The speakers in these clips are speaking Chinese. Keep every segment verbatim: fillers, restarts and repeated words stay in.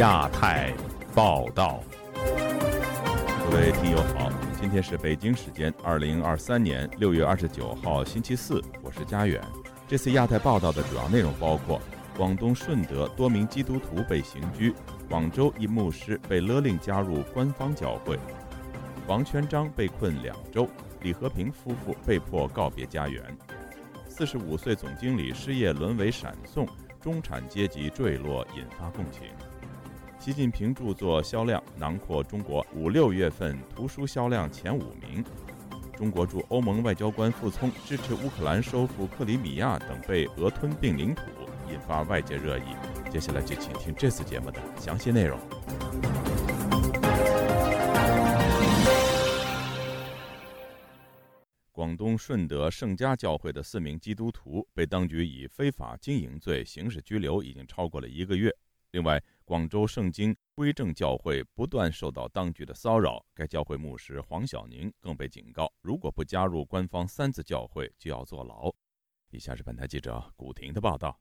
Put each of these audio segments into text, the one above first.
亚太报道，各位听友好，今天是北京时间二零二三年六月二十九号星期四，我是佳远。这次亚太报道的主要内容包括：广东顺德多名基督徒被刑拘，广州一牧师被勒令加入官方教会，王全璋被困两周，李和平夫妇被迫告别家园，四十五岁总经理失业沦为闪送，中产阶级坠落引发共情。习近平著作销量囊括中国五六月份图书销量前五名。中国驻欧盟外交官傅聪支持乌克兰收复克里米亚等被俄吞并领土，引发外界热议。接下来就请听这次节目的详细内容。广东顺德圣家教会的四名基督徒被当局以非法经营罪刑事拘留，已经超过了一个月。另外，广州圣经归正教会不断受到当局的骚扰，该教会牧师黄晓宁更被警告，如果不加入官方三自教会就要坐牢。以下是本台记者古婷的报道。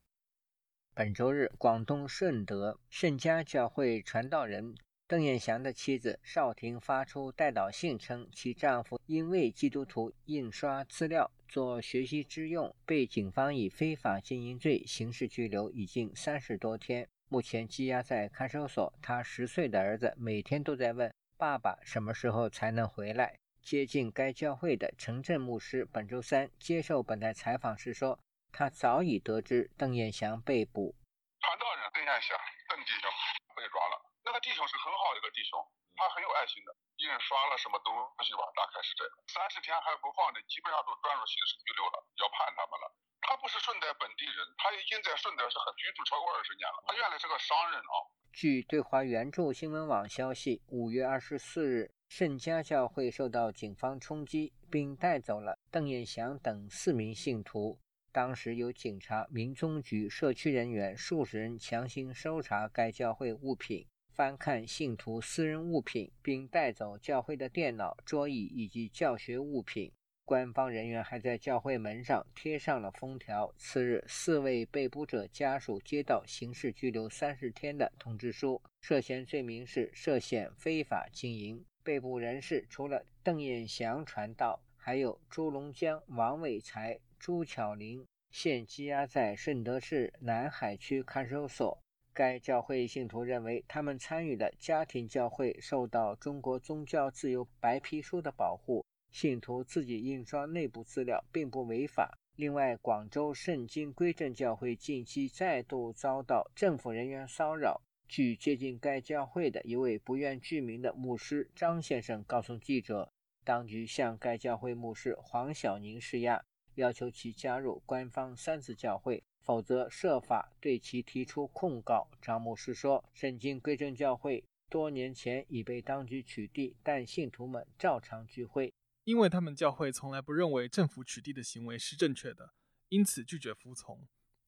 本周日，广东顺德圣家教会传道人邓彦祥的妻子邵婷发出代祷信，称其丈夫因为基督徒印刷资料做学习之用，被警方以非法经营罪刑事拘留已经三十多天，目前羁押在看守所。他十岁的儿子每天都在问爸爸什么时候才能回来。接近该教会的城镇牧师本周三接受本台采访时说，他早已得知邓彦祥被捕。传道人邓彦祥邓弟兄被抓了，那个弟兄是很好的一个弟兄，他很有爱心的，印刷了什么东西吧，大概是这样。三十天还不放的，基本上都转入刑事拘留了，要判他们了。他不是顺德本地人，他已经在顺德是很居住超过二十年了，他原来是个商人啊。据对华援助新闻网消息，五月二十四日，圣家教会受到警方冲击，并带走了邓彦祥等四名信徒。当时有警察、民宗局、社区人员数十人强行搜查该教会物品，翻看信徒私人物品，并带走教会的电脑、桌椅以及教学物品。官方人员还在教会门上贴上了封条。次日，四位被捕者家属接到刑事拘留三十天的通知书，涉嫌罪名是涉嫌非法经营。被捕人士除了邓彦祥传道，还有朱龙江、王伟才、朱巧玲，现羁押在顺德市南海区看守所。该教会信徒认为，他们参与的家庭教会受到中国宗教自由白皮书的保护，信徒自己印刷内部资料并不违法。另外，广州圣经归正教会近期再度遭到政府人员骚扰。据接近该教会的一位不愿具名的牧师张先生告诉记者，当局向该教会牧师黄晓宁施压，要求其加入官方三自教会，否则设法对其提出控告。张牧师说，圣经归正教会多年前已被当局取缔，但信徒们照常聚会。因为他们教会从来不认为政府取缔的行为是正确的，因此拒绝服从，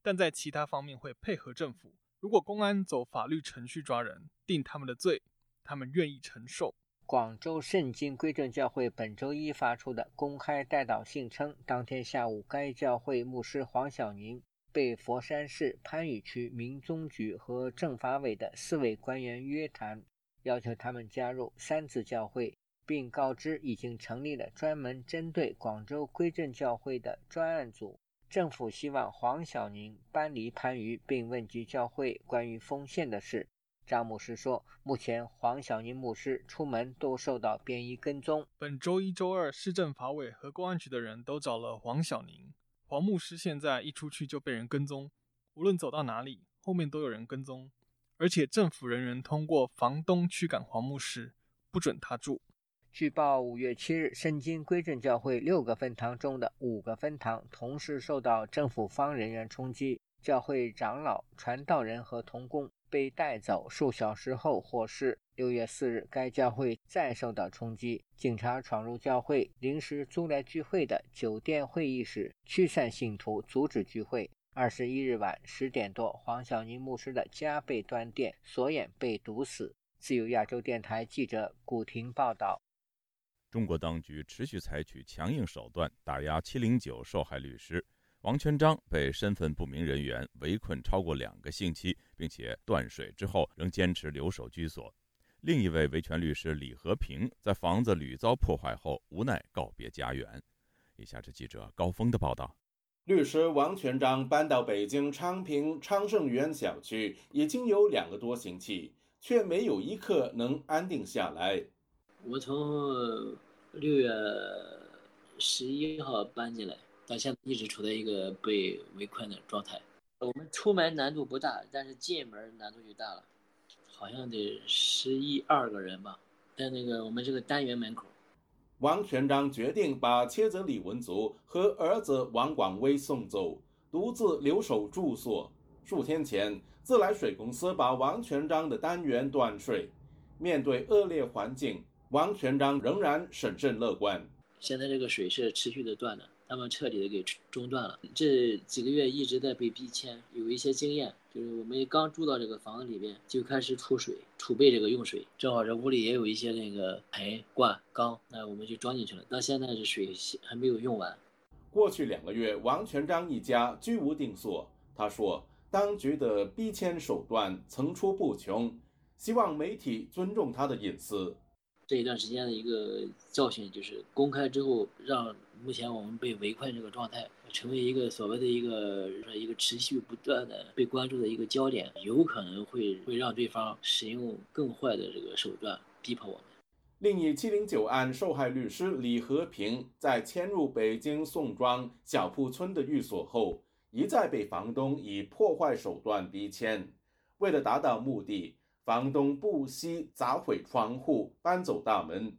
但在其他方面会配合政府。如果公安走法律程序抓人，定他们的罪，他们愿意承受。广州圣经归正教会本周一发出的公开代祷信称，当天下午该教会牧师黄晓宁被佛山市番禺区民宗局和政法委的四位官员约谈，要求他们加入三自教会，并告知已经成立了专门针对广州归正教会的专案组。政府希望黄晓宁搬离番禺，并问及教会关于丰县的事。张牧师说，目前黄晓宁牧师出门都受到便衣跟踪。本周一、周二，市政法委和公安局的人都找了黄晓宁。黄牧师现在一出去就被人跟踪，无论走到哪里，后面都有人跟踪。而且政府人员通过房东驱赶黄牧师，不准他住。据报，五月七日，圣经归正教会六个分堂中的五个分堂同时受到政府方人员冲击，教会长老、传道人和同工被带走，数小时后获释。六月四日，该教会再受到冲击，警察闯入教会临时租来聚会的酒店会议室，驱散信徒，阻止聚会。二十一日晚十点多，黄晓宁牧师的家被端电，锁眼被堵死。自由亚洲电台记者古婷报道。中国当局持续采取强硬手段打压七零九受害律师。王全璋被身份不明人员围困超过两个星期，并且断水之后仍坚持留守居所。另一位维权律师李和平在房子屡遭破坏后无奈告别家园。以下是记者高峰的报道。律师王全璋搬到北京昌平昌盛园小区已经有两个多星期，却没有一刻能安定下来。我从六月十一号搬进来，到现在一直处在一个被围困的状态。我们出门难度不大，但是进门难度就大了，好像得十一二个人吧，在那个我们这个单元门口。王全璋决定把妻子李文足和儿子王广威送走，独自留守住所。数天前，自来水公司把王全璋的单元断水。面对恶劣环境，王全璋仍然审慎乐观。现在这个水是持续的断的，他们彻底的给中断了。这几个月一直在被逼迁，有一些经验，就是我们刚住到这个房子里面就开始储水，储备这个用水。正好这屋里也有一些那个盆、罐、缸，那我们就装进去了。到现在这水还没有用完。过去两个月，王全璋一家居无定所。他说，当局的逼迁手段层出不穷，希望媒体尊重他的隐私。这一段时间的一个教训就是公开之后，让目前我们被围困这个状态成为一个所谓的一个一个持续不断的被关注的一个焦点，有可能会会让对方使用更坏的这个手段逼迫我们。另一七零九案受害律师李和平在迁入北京宋庄小铺村的寓所后，一再被房东以破坏手段逼迁。为了达到目的，房东不惜砸毁窗户，搬走大门。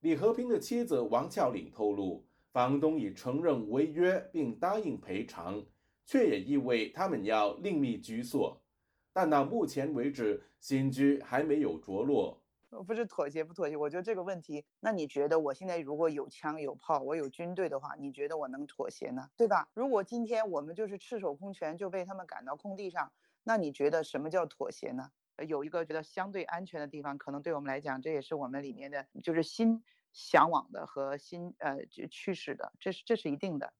李和平的妻子王俏岭透露，房东已承认违约并答应赔偿，却也意味他们要另觅居所。但到目前为止，新居还没有着落。我不是妥协不妥协，我觉得这个问题，那你觉得我现在如果有枪有炮，我有军队的话，你觉得我能妥协呢？对吧？如果今天我们就是赤手空拳就被他们赶到空地上，那你觉得什么叫妥协呢？有一个觉得相对安全的地方，可能对我们来讲，这也是我们里面的就是新向往的和新呃趋势的，这是这是一定的。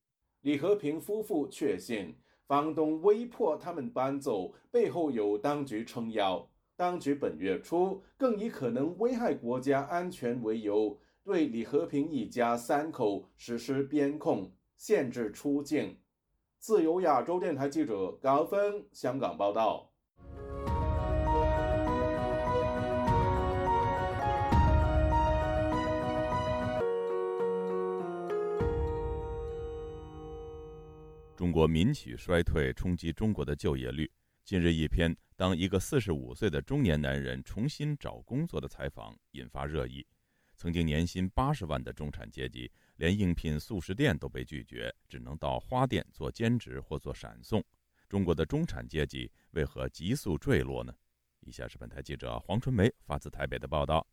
李和平夫妇确信，房东威迫他们搬走，背后有当局撑腰。当局本月初更以可能危害国家安全为由，对李和平一家三口实施边控，限制出境。自由亚洲电台记者高峰香港报道。中国民企衰退冲击中国的就业率。近日一篇当一个四十五岁的中年男人重新找工作的采访引发热议。曾经年薪八十万的中产阶级，连应聘速食店都被拒绝，只能到花店做兼职或做闪送。中国的中产阶级为何急速坠落呢？以下是本台记者黄春梅发自台北的报道。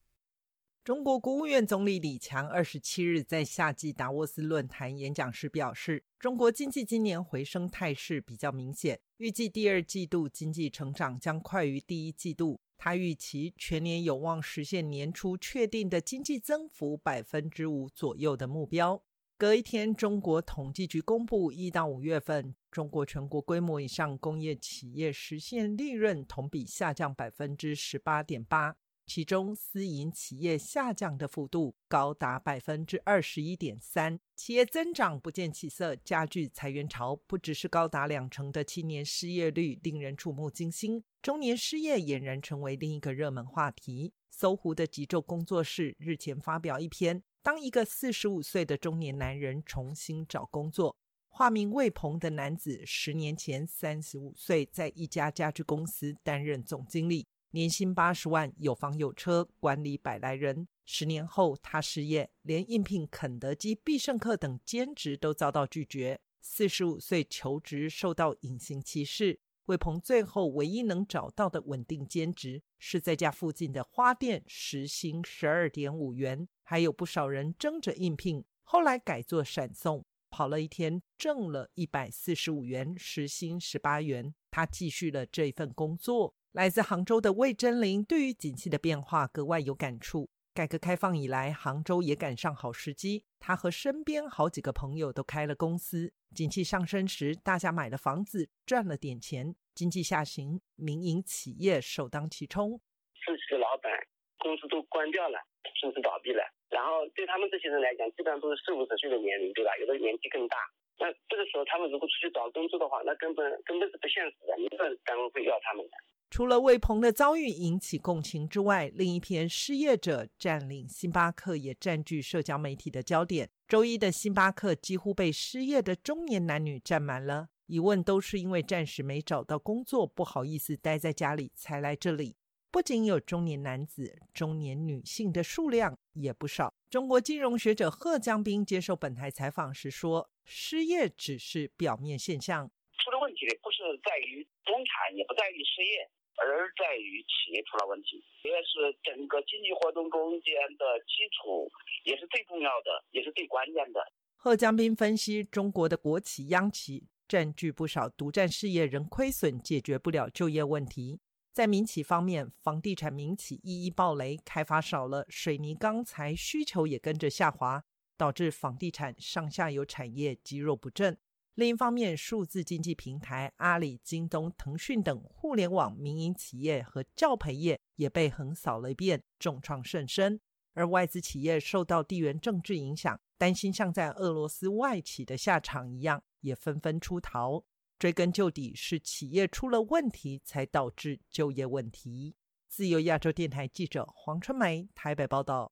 中国国务院总理李强二十七日在夏季达沃斯论坛演讲时表示，中国经济今年回升态势比较明显，预计第二季度经济成长将快于第一季度。他预期全年有望实现年初确定的经济增幅 百分之五 左右的目标。隔一天，中国统计局公布一到五月份中国全国规模以上工业企业实现利润同比下降 百分之十八点八，其中私营企业下降的幅度高达 百分之二十一点三， 企业增长不见起色，加剧裁员潮，不只是高达两成的青年失业率令人触目惊心，中年失业俨然成为另一个热门话题。搜狐的极昼工作室日前发表一篇当一个四十五岁的中年男人重新找工作，化名魏鹏的男子十年前三十五岁在一家家具公司担任总经理，年薪八十万，有房有车，管理百来人。十年后他失业，连应聘肯德基、必胜客等兼职都遭到拒绝。四十五岁求职受到隐形歧视，魏鹏最后唯一能找到的稳定兼职是在家附近的花店，时薪 十二点五元，还有不少人争着应聘，后来改做闪送，跑了一天挣了一百四十五元，时薪十八元，他继续了这份工作。来自杭州的魏真玲对于景气的变化格外有感触，改革开放以来，杭州也赶上好时机，他和身边好几个朋友都开了公司。景气上升时，大家买了房子，赚了点钱；经济下行，民营企业首当其冲。自己的老板公司都关掉了，公司倒闭了，然后对他们这些人来讲，基本上都是四五十岁的年龄，对吧？有的年纪更大。那这个时候他们如果出去找工作的话，那根本根本是不现实的，没有单位会要他们的。除了魏鹏的遭遇引起共情之外，另一篇失业者占领星巴克也占据社交媒体的焦点。周一的星巴克几乎被失业的中年男女占满了，一问都是因为暂时没找到工作，不好意思待在家里才来这里。不仅有中年男子，中年女性的数量也不少。中国金融学者贺江斌接受本台采访时说，失业只是表面现象，出了问题的不是在于中产，也不在于失业，而在于企业出了问题。也是整个经济活动中间的基础，也是最重要的，也是最关键的。贺江斌分析，中国的国企央企占据不少，独占事业仍亏损，解决不了就业问题。在民企方面，房地产民企一一暴雷，开发少了，水泥钢材需求也跟着下滑，导致房地产上下游产业积弱不振。另一方面，数字经济平台阿里、京东、腾讯等互联网民营企业和教培业也被横扫了一遍，重创甚深。而外资企业受到地缘政治影响，担心像在俄罗斯外企的下场一样，也纷纷出逃。追根究底，是企业出了问题才导致就业问题。自由亚洲电台记者黄春梅台北报道。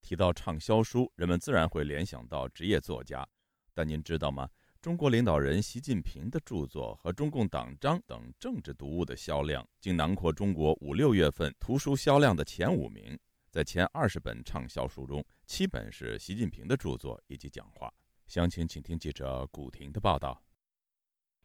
提到畅销书，人们自然会联想到职业作家，但您知道吗？中国领导人习近平的著作和中共党章等政治读物的销量，竟囊括中国五六月份图书销量的前五名。在前二十本畅销书中，七本是习近平的著作以及讲话。详情请听记者古婷的报道。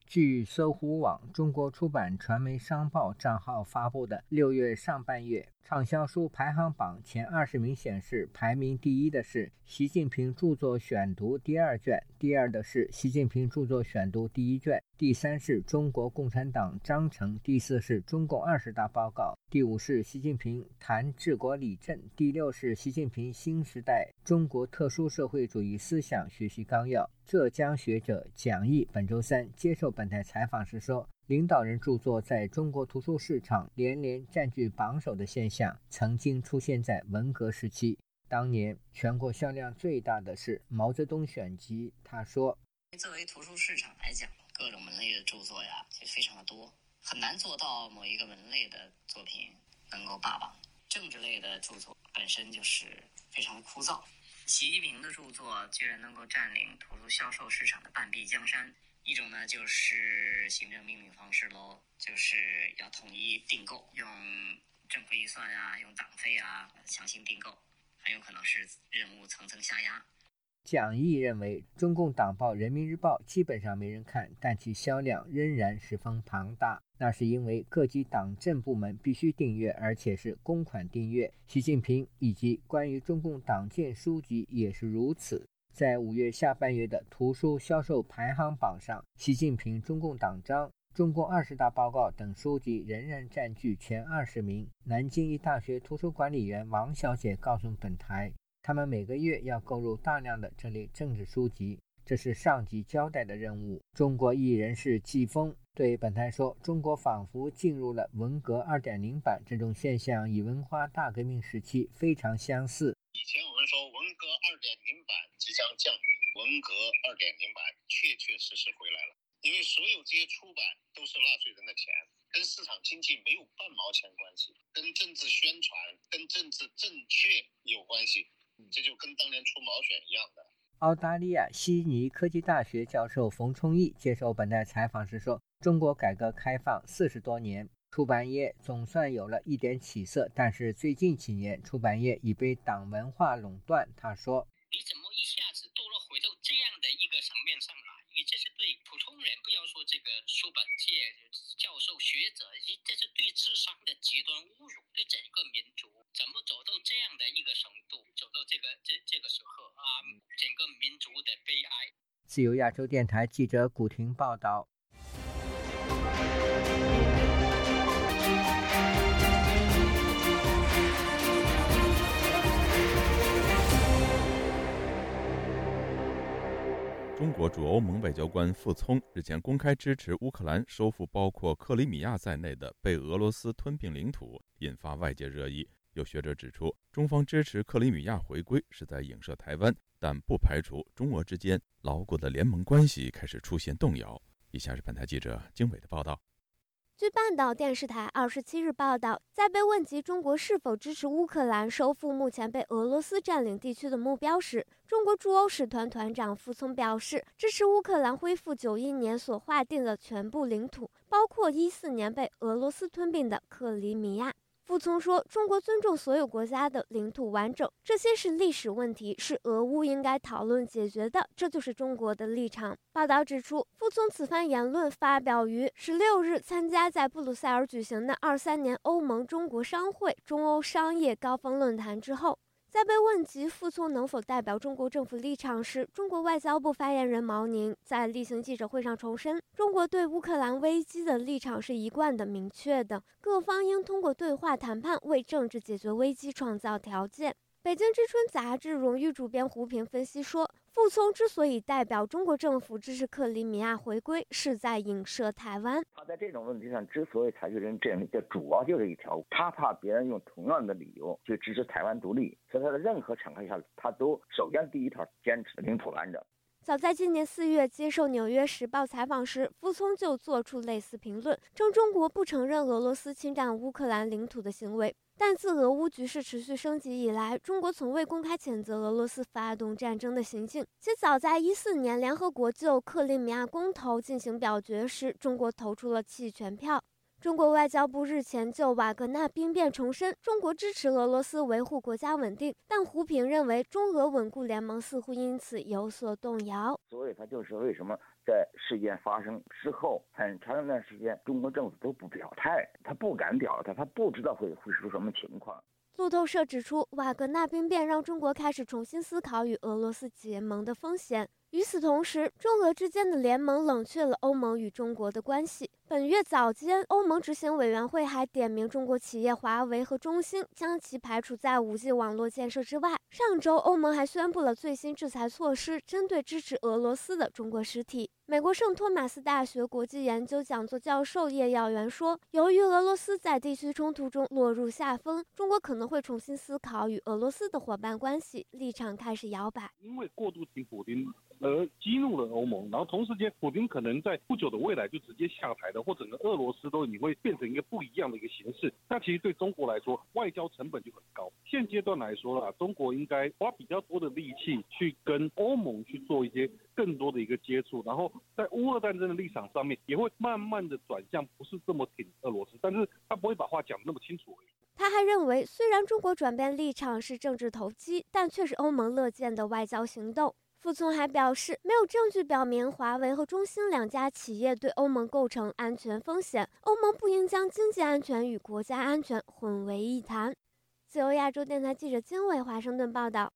据搜狐网中国出版传媒商报账号发布的六月上半月畅销书排行榜前二十名显示，排名第一的是习近平著作选读第二卷，第二的是习近平著作选读第一卷，第三是中国共产党章程，第四是中共二十大报告，第五是习近平谈治国理政，第六是习近平新时代中国特殊社会主义思想学习纲要。浙江学者蒋毅本周三接受本台采访时说，领导人著作在中国图书市场连连占据榜首的现象曾经出现在文革时期，当年全国销量最大的是毛泽东选集。他说，作为图书市场来讲，各种门类的著作呀就非常的多，很难做到某一个门类的作品能够霸榜。政治类的著作本身就是非常枯燥，习近平的著作居然能够占领图书销售市场的半壁江山。一种呢就是行政命令方式喽，就是要统一订购，用政府预算啊，用党费啊强行订购，很有可能是任务层层下压。蒋毅认为，中共党报《人民日报》基本上没人看，但其销量仍然十分庞大，那是因为各级党政部门必须订阅，而且是公款订阅。习近平以及关于中共党建书籍也是如此。在五月下半月的图书销售排行榜上，习近平中共党章、中共二十大报告等书籍仍然占据前二十名。南京一大学图书管理员王小姐告诉本台，他们每个月要购入大量的这类政治书籍，这是上级交代的任务。中国艺人是季风对本台说，中国仿佛进入了文革 二点零 版，这种现象与文化大革命时期非常相似。以前我们说文革 二点零 版即将降临，文革 二点零 版确确实实回来了，因为所有这些出版都是纳税人的钱，跟市场经济没有半毛钱关系，跟政治宣传、跟政治正确有关系，这就跟当年出毛选一样的。澳大利亚悉尼科技大学教授冯冲义接受本台采访时说，中国改革开放四十多年，出版业总算有了一点起色，但是最近几年出版业已被党文化垄断。他说，你怎么一下子堕落回到这样的一个层面上来？你这是对普通人，不要说这个出版界教授学者，这是对智商的极端侮辱，对整个民族怎么走到这样的一个程度，走到这个这这个时候啊，整个民族的悲哀。自由亚洲电台记者古婷报道。中国驻欧盟外交官傅聪日前公开支持乌克兰收复包括克里米亚在内的被俄罗斯吞并领土，引发外界热议。有学者指出，中方支持克里米亚回归是在影射台湾，但不排除中俄之间牢固的联盟关系开始出现动摇。以下是本台记者经纬的报道。据半岛电视台二十七日报道，在被问及中国是否支持乌克兰收复目前被俄罗斯占领地区的目标时，中国驻欧使团团长傅聪表示，支持乌克兰恢复九一年所划定的全部领土，包括一四年被俄罗斯吞并的克里米亚。傅聪说，中国尊重所有国家的领土完整，这些是历史问题，是俄乌应该讨论解决的，这就是中国的立场。报道指出，傅聪此番言论发表于十六日参加在布鲁塞尔举行的二三年欧盟中国商会中欧商业高峰论坛之后。在被问及傅聪能否代表中国政府立场时，中国外交部发言人毛宁在例行记者会上重申，中国对乌克兰危机的立场是一贯的明确的，各方应通过对话谈判为政治解决危机创造条件。北京之春杂志荣誉主编胡平分析说，傅聪之所以代表中国政府支持克里米亚回归，是在影射台湾。他在这种问题上之所以采取人这样的，主要就是一条，他怕别人用同样的理由去支持台湾独立，所以他在任何场合下，他都首先第一条坚持领土完整。早在今年四月接受《纽约时报》采访时，傅聪就做出类似评论，称中国不承认俄罗斯侵占乌克兰领土的行为。但自俄乌局势持续升级以来，中国从未公开谴责俄罗斯发动战争的行径。其早在一四年联合国就克里米亚公投进行表决时，中国投出了弃权票。中国外交部日前就瓦格纳兵变重申，中国支持俄罗斯维护国家稳定，但胡平认为，中俄稳固联盟似乎因此有所动摇。所以他就是为什么在事件发生之后很长一段时间，中国政府都不表态，他不敢表态，他不知道会会出什么情况。路透社指出，瓦格纳兵变让中国开始重新思考与俄罗斯结盟的风险。与此同时，中俄之间的联盟冷却了欧盟与中国的关系。本月早间，欧盟执行委员会还点名中国企业华为和中兴，将其排除在 五 G 网络建设之外。上周，欧盟还宣布了最新制裁措施，针对支持俄罗斯的中国实体。美国圣托马斯大学国际研究讲座教授叶耀元说，由于俄罗斯在地区冲突中落入下风，中国可能会重新思考与俄罗斯的伙伴关系，立场开始摇摆。因为过度挺普丁而激怒了欧盟，然后同时间普丁可能在不久的未来就直接下台的，或整个俄罗斯都你会变成一个不一样的一个形式。那其实对中国来说，外交成本就很高。现阶段来说啦，中国应该花比较多的力气去跟欧盟去做一些更多的一个接触，然后在乌俄战争的立场上面也会慢慢的转向，不是这么挺俄罗斯，但是他不会把话讲那么清楚而已。他还认为，虽然中国转变立场是政治投机，但却是欧盟乐见的外交行动。傅聪还表示，没有证据表明华为和中兴两家企业对欧盟构成安全风险，欧盟不应将经济安全与国家安全混为一谈。自由亚洲电台记者经纬华盛顿报道。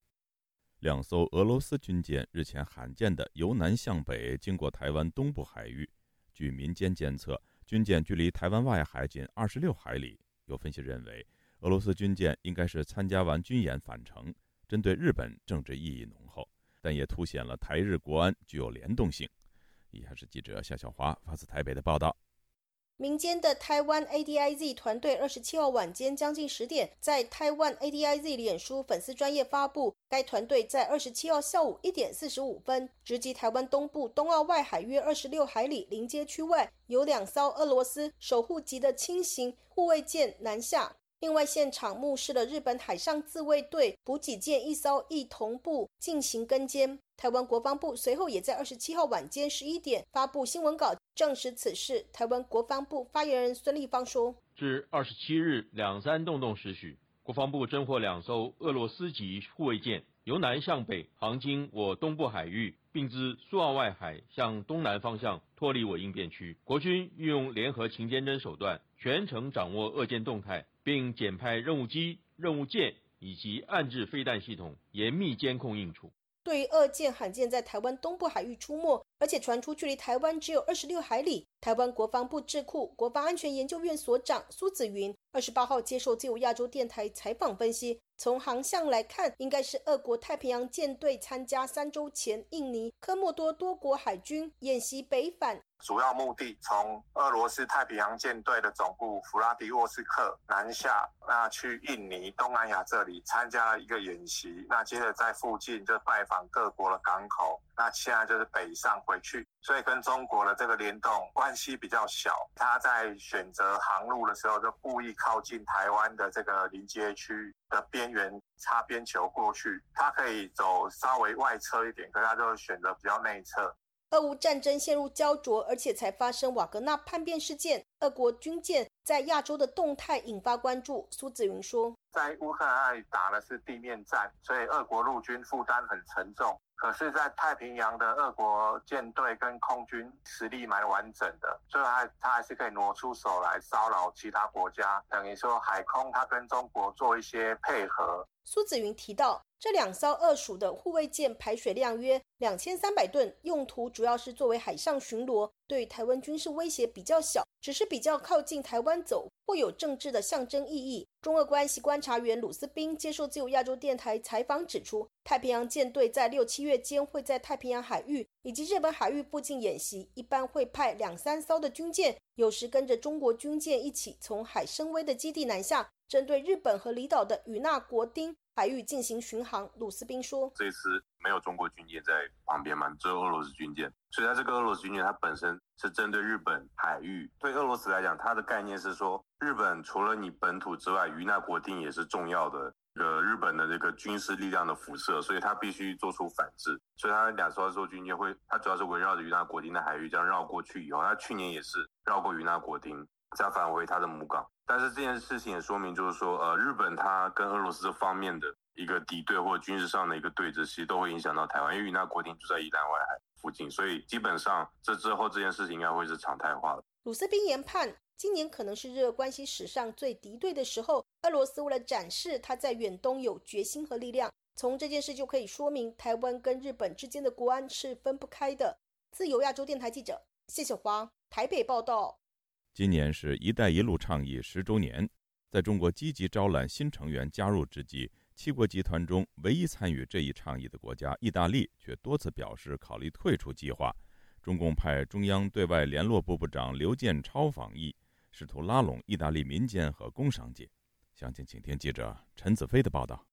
两艘俄罗斯军舰日前罕见地由南向北经过台湾东部海域。据民间监测，军舰距离台湾外海仅二十六海里。有分析认为，俄罗斯军舰应该是参加完军演返程，针对日本政治意义浓厚，但也凸显了台日国安具有联动性。以下是记者夏小华发自台北的报道。民间的台湾 A D I Z 团队二十七号晚间将近十点，在台湾 A D I Z 脸书粉丝专页发布，该团队在二十七号下午一点四十五分直击台湾东部东澳外海约二十六海里临街区外，有两艘俄罗斯守护级的轻型护卫舰南下。另外，现场目视了日本海上自卫队补给舰一艘亦同步进行跟监。台湾国防部随后也在二十七号晚间十一点发布新闻稿证实此事。台湾国防部发言人孙立方说，至二十七日两三洞洞时许，国防部侦获两艘俄罗斯籍护卫舰由南向北航经我东部海域，并自苏澳外海向东南方向脱离我应变区。国军运用联合情监侦手段，全程掌握俄舰动态，并检派任务机、任务舰以及岸置飞弹系统，严密监控应处。对于俄舰罕见在台湾东部海域出没，而且传出距离台湾只有二十六海里。台湾国防部智库国防安全研究院所长苏子云二十八号接受自由亚洲电台采访分析，从航向来看，应该是俄国太平洋舰队参加三周前印尼科莫多多国海军演习北返，主要目的从俄罗斯太平洋舰队的总部弗拉迪沃斯克南下，那去印尼东南亚这里参加了一个演习，那接着在附近就拜访各国的港口，那现在就是北上回去，所以跟中国的这个联动关系比较小。他在选择航路的时候就故意靠近台湾的这个临界区的边缘擦边球过去，他可以走稍微外侧一点，可是他就选择比较内侧。俄乌战争陷入焦灼，而且才发生瓦格纳叛变事件，俄国军舰在亚洲的动态引发关注。苏子云说，在乌克兰打的是地面战，所以俄国陆军负担很沉重，可是在太平洋的俄国舰队跟空军实力蛮完整的，所以他还是可以挪出手来骚扰其他国家，等于说海空他跟中国做一些配合。苏子云提到，这两艘俄属的护卫舰排水量约两千三百吨，用途主要是作为海上巡逻，对于台湾军事威胁比较小，只是比较靠近台湾走，或有政治的象征意义。中俄关系观察员鲁斯宾接受自由亚洲电台采访指出，太平洋舰队在六七月间会在太平洋海域以及日本海域附近演习，一般会派两三艘的军舰，有时跟着中国军舰一起从海参崴的基地南下，针对日本和离岛的与那国町海域进行巡航。鲁斯宾说，这次没有中国军舰在旁边嘛，只有俄罗斯军舰，所以它这个俄罗斯军舰它本身是针对日本海域。对俄罗斯来讲，它的概念是说，日本除了你本土之外，与那国町也是重要的呃，日本的这个军事力量的辐射，所以它必须做出反制。所以它两艘洲军舰会，它主要是围绕着与那国町的海域这样绕过去以后，它去年也是绕过与那国町，再返回它的母港。但是这件事情也说明，就是说，呃，日本它跟俄罗斯方面的一个敌对或军事上的一个对峙，其实都会影响到台湾，因为与那国町就在宜兰外海附近，所以基本上这之后这件事情应该会是常态化的。鲁斯宾研判，今年可能是日俄关系史上最敌对的时候，俄罗斯为了展示他在远东有决心和力量，从这件事就可以说明台湾跟日本之间的国安是分不开的。自由亚洲电台记者谢小华台北报道。今年是一带一路倡议十周年，在中国积极招揽新成员加入之际，七国集团中唯一参与这一倡议的国家意大利却多次表示考虑退出计划。中共派中央对外联络部部长刘建超访意，试图拉拢意大利民间和工商界。详情请听记者陈子飞的报道。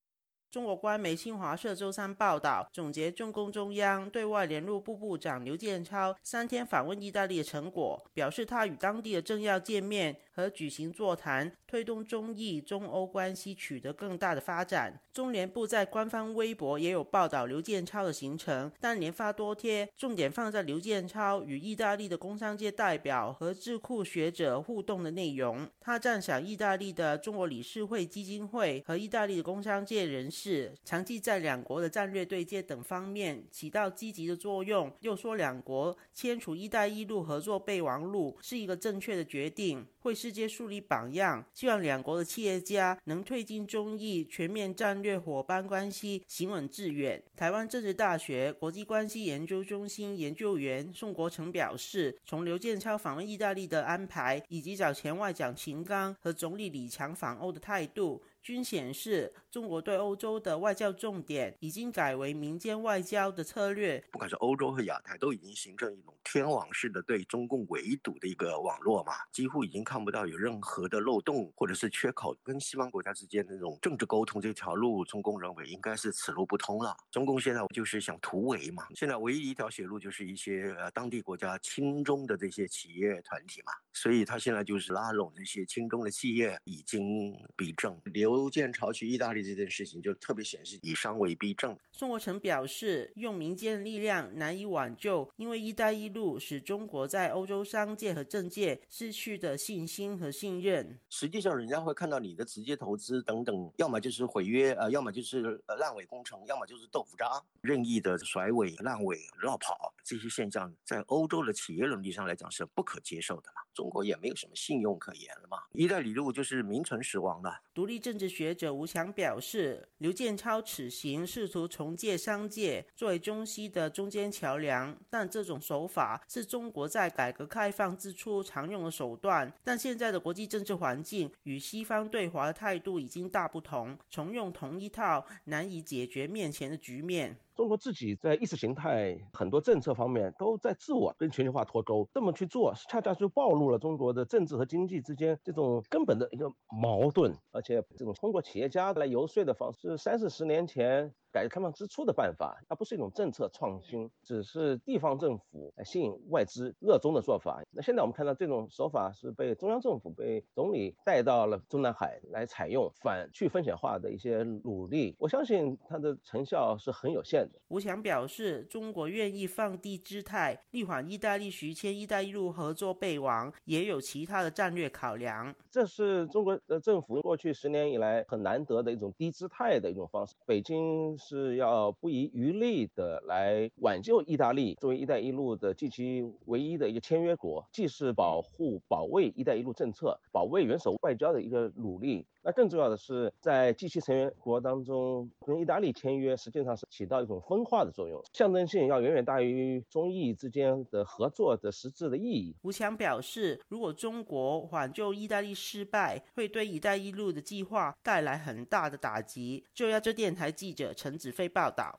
中国官媒新华社周三报道，总结中共中央对外联络部部长刘建超三天访问意大利的成果，表示他与当地的政要见面和举行座谈，推动中意中欧关系取得更大的发展。中联部在官方微博也有报道刘建超的行程，但连发多贴，重点放在刘建超与意大利的工商界代表和智库学者互动的内容。他赞赏意大利的中国理事会基金会和意大利的工商界人士长期在两国的战略对接等方面起到积极的作用，又说两国签署一带一路合作备忘录是一个正确的决定，为世界树立榜样，希望两国的企业家能推进中意全面战略伙伴关系行稳致远。台湾政治大学国际关系研究中心研究员宋国成表示，从刘建超访问意大利的安排，以及早前外长秦刚和总理李强访欧的态度，均显示中国对欧洲的外交重点已经改为民间外交的策略。不管是欧洲和亚太，都已经形成一种天网式的对中共围堵的一个网络嘛，几乎已经看不到有任何的漏洞或者是缺口。跟西方国家之间的那种政治沟通这条路，中共认为应该是此路不通了。中共现在就是想突围嘛，现在唯一一条血路就是一些、呃、当地国家亲中的这些企业团体嘛，所以他现在就是拉拢这些亲中的企业，已经逼政流。刘建超去意大利这件事情就特别显示以商为逼政。宋国成表示，用民间力量难以挽救，因为一带一路使中国在欧洲商界和政界失去的信心和信任。实际上人家会看到你的直接投资等等，要么就是毁约、呃、要么就是烂尾工程，要么就是豆腐渣，任意的甩尾烂尾绕跑，这些现象在欧洲的企业伦理上来讲是不可接受的嘛，中国也没有什么信用可言了嘛。一带一路就是名存实亡了。独立政治学者吴强表示，刘建超此行试图重建商界作为中西的中间桥梁，但这种手法是中国在改革开放之初常用的手段。但现在的国际政治环境与西方对华的态度已经大不同，重用同一套难以解决面前的局面。中国自己在意识形态很多政策方面都在自我跟全球化脱钩，这么去做恰恰就暴露了中国的政治和经济之间这种根本的一个矛盾，而且这种通过企业家来游说的方式，三四十年前改革开放之初的办法，它不是一种政策创新，只是地方政府吸引外资热衷的做法。那现在我们看到这种手法是被中央政府、被总理带到了中南海来采用，反去风险化的一些努力，我相信它的成效是很有限的。吴强表示，中国愿意放低姿态，力挽意大利徐谦一带一路合作备亡，也有其他的战略考量。这是中国的政府过去十年以来很难得的一种低姿态的一种方式。北京是要不遗余力的来挽救意大利作为一带一路的近期唯一的一个签约国，既是保护保卫一带一路政策、保卫元首外交的一个努力，那更重要的是在G七成员国当中跟意大利签约实际上是起到一种分化的作用，象征性要远远大于中意之间的合作的实质的意义。吴强表示，如果中国挽救意大利失败，会对一带一路的计划带来很大的打击。就亚洲电台记者陈子飞报道。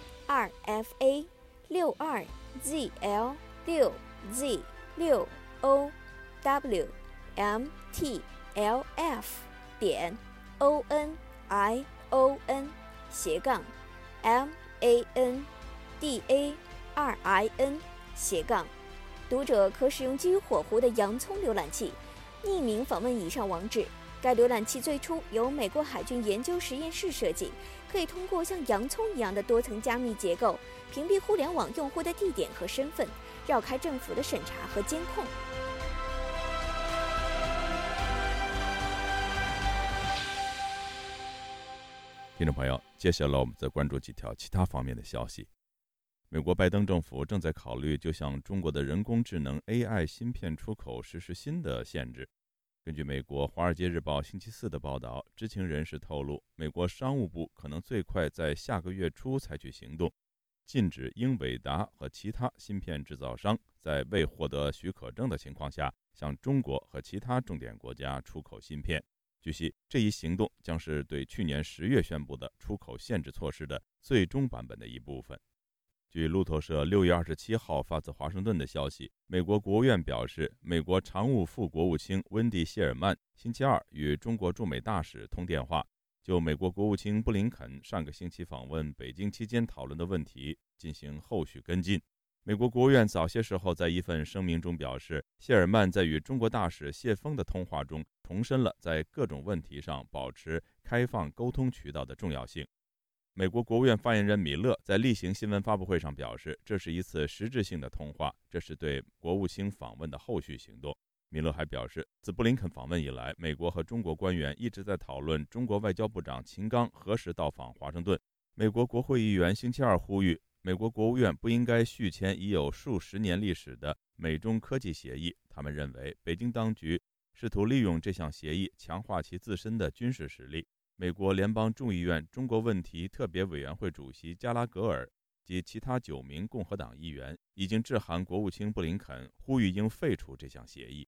二 f a 六 二 z l 六 z 六 o w m t l f 点 o n i o n 斜杠 m a n d a r i n 斜杠。读者可使用基于火狐的洋葱浏览器匿名访问以上网址。该浏览器最初由美国海军研究实验室设计，可以通过像洋葱一样的多层加密结构，屏蔽互联网用户的地点和身份，绕开政府的审查和监控。听众朋友，接下来我们再关注几条其他方面的消息。美国拜登政府正在考虑就向中国的人工智能 A I 芯片出口实施新的限制。根据美国《华尔街日报》星期四的报道，知情人士透露，美国商务部可能最快在下个月初采取行动，禁止英伟达和其他芯片制造商在未获得许可证的情况下向中国和其他重点国家出口芯片。据悉，这一行动将是对去年十月宣布的出口限制措施的最终版本的一部分。据路透社六月二十七号发自华盛顿的消息，美国国务院表示，美国常务副国务卿温蒂·谢尔曼星期二与中国驻美大使通电话，就美国国务卿布林肯上个星期访问北京期间讨论的问题进行后续跟进。美国国务院早些时候在一份声明中表示，谢尔曼在与中国大使谢峰的通话中重申了在各种问题上保持开放沟通渠道的重要性。美国国务院发言人米勒在例行新闻发布会上表示，这是一次实质性的通话，这是对国务卿访问的后续行动。米勒还表示，自布林肯访问以来，美国和中国官员一直在讨论中国外交部长秦刚何时到访华盛顿。美国国会议员星期二呼吁，美国国务院不应该续签已有数十年历史的美中科技协议，他们认为北京当局试图利用这项协议强化其自身的军事实力。美国联邦众议院中国问题特别委员会主席加拉格尔及其他九名共和党议员已经致函国务卿布林肯，呼吁应废除这项协议。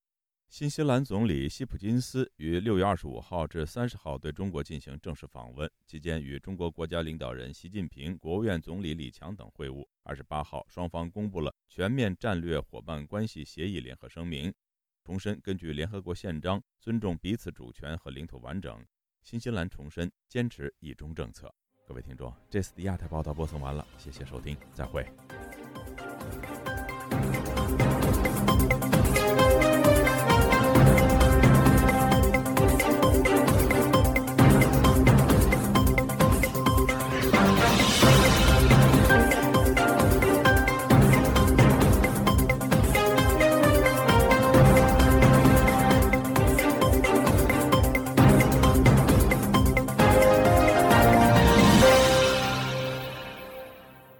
新西兰总理希普金斯于六月二十五号至三十号对中国进行正式访问，期间与中国国家领导人习近平、国务院总理李强等会晤。二十八号，双方公布了全面战略伙伴关系协议联合声明，重申根据联合国宪章尊重彼此主权和领土完整。新西兰重申坚持一中政策。各位听众，这次的亚太报道播送完了，谢谢收听，再会。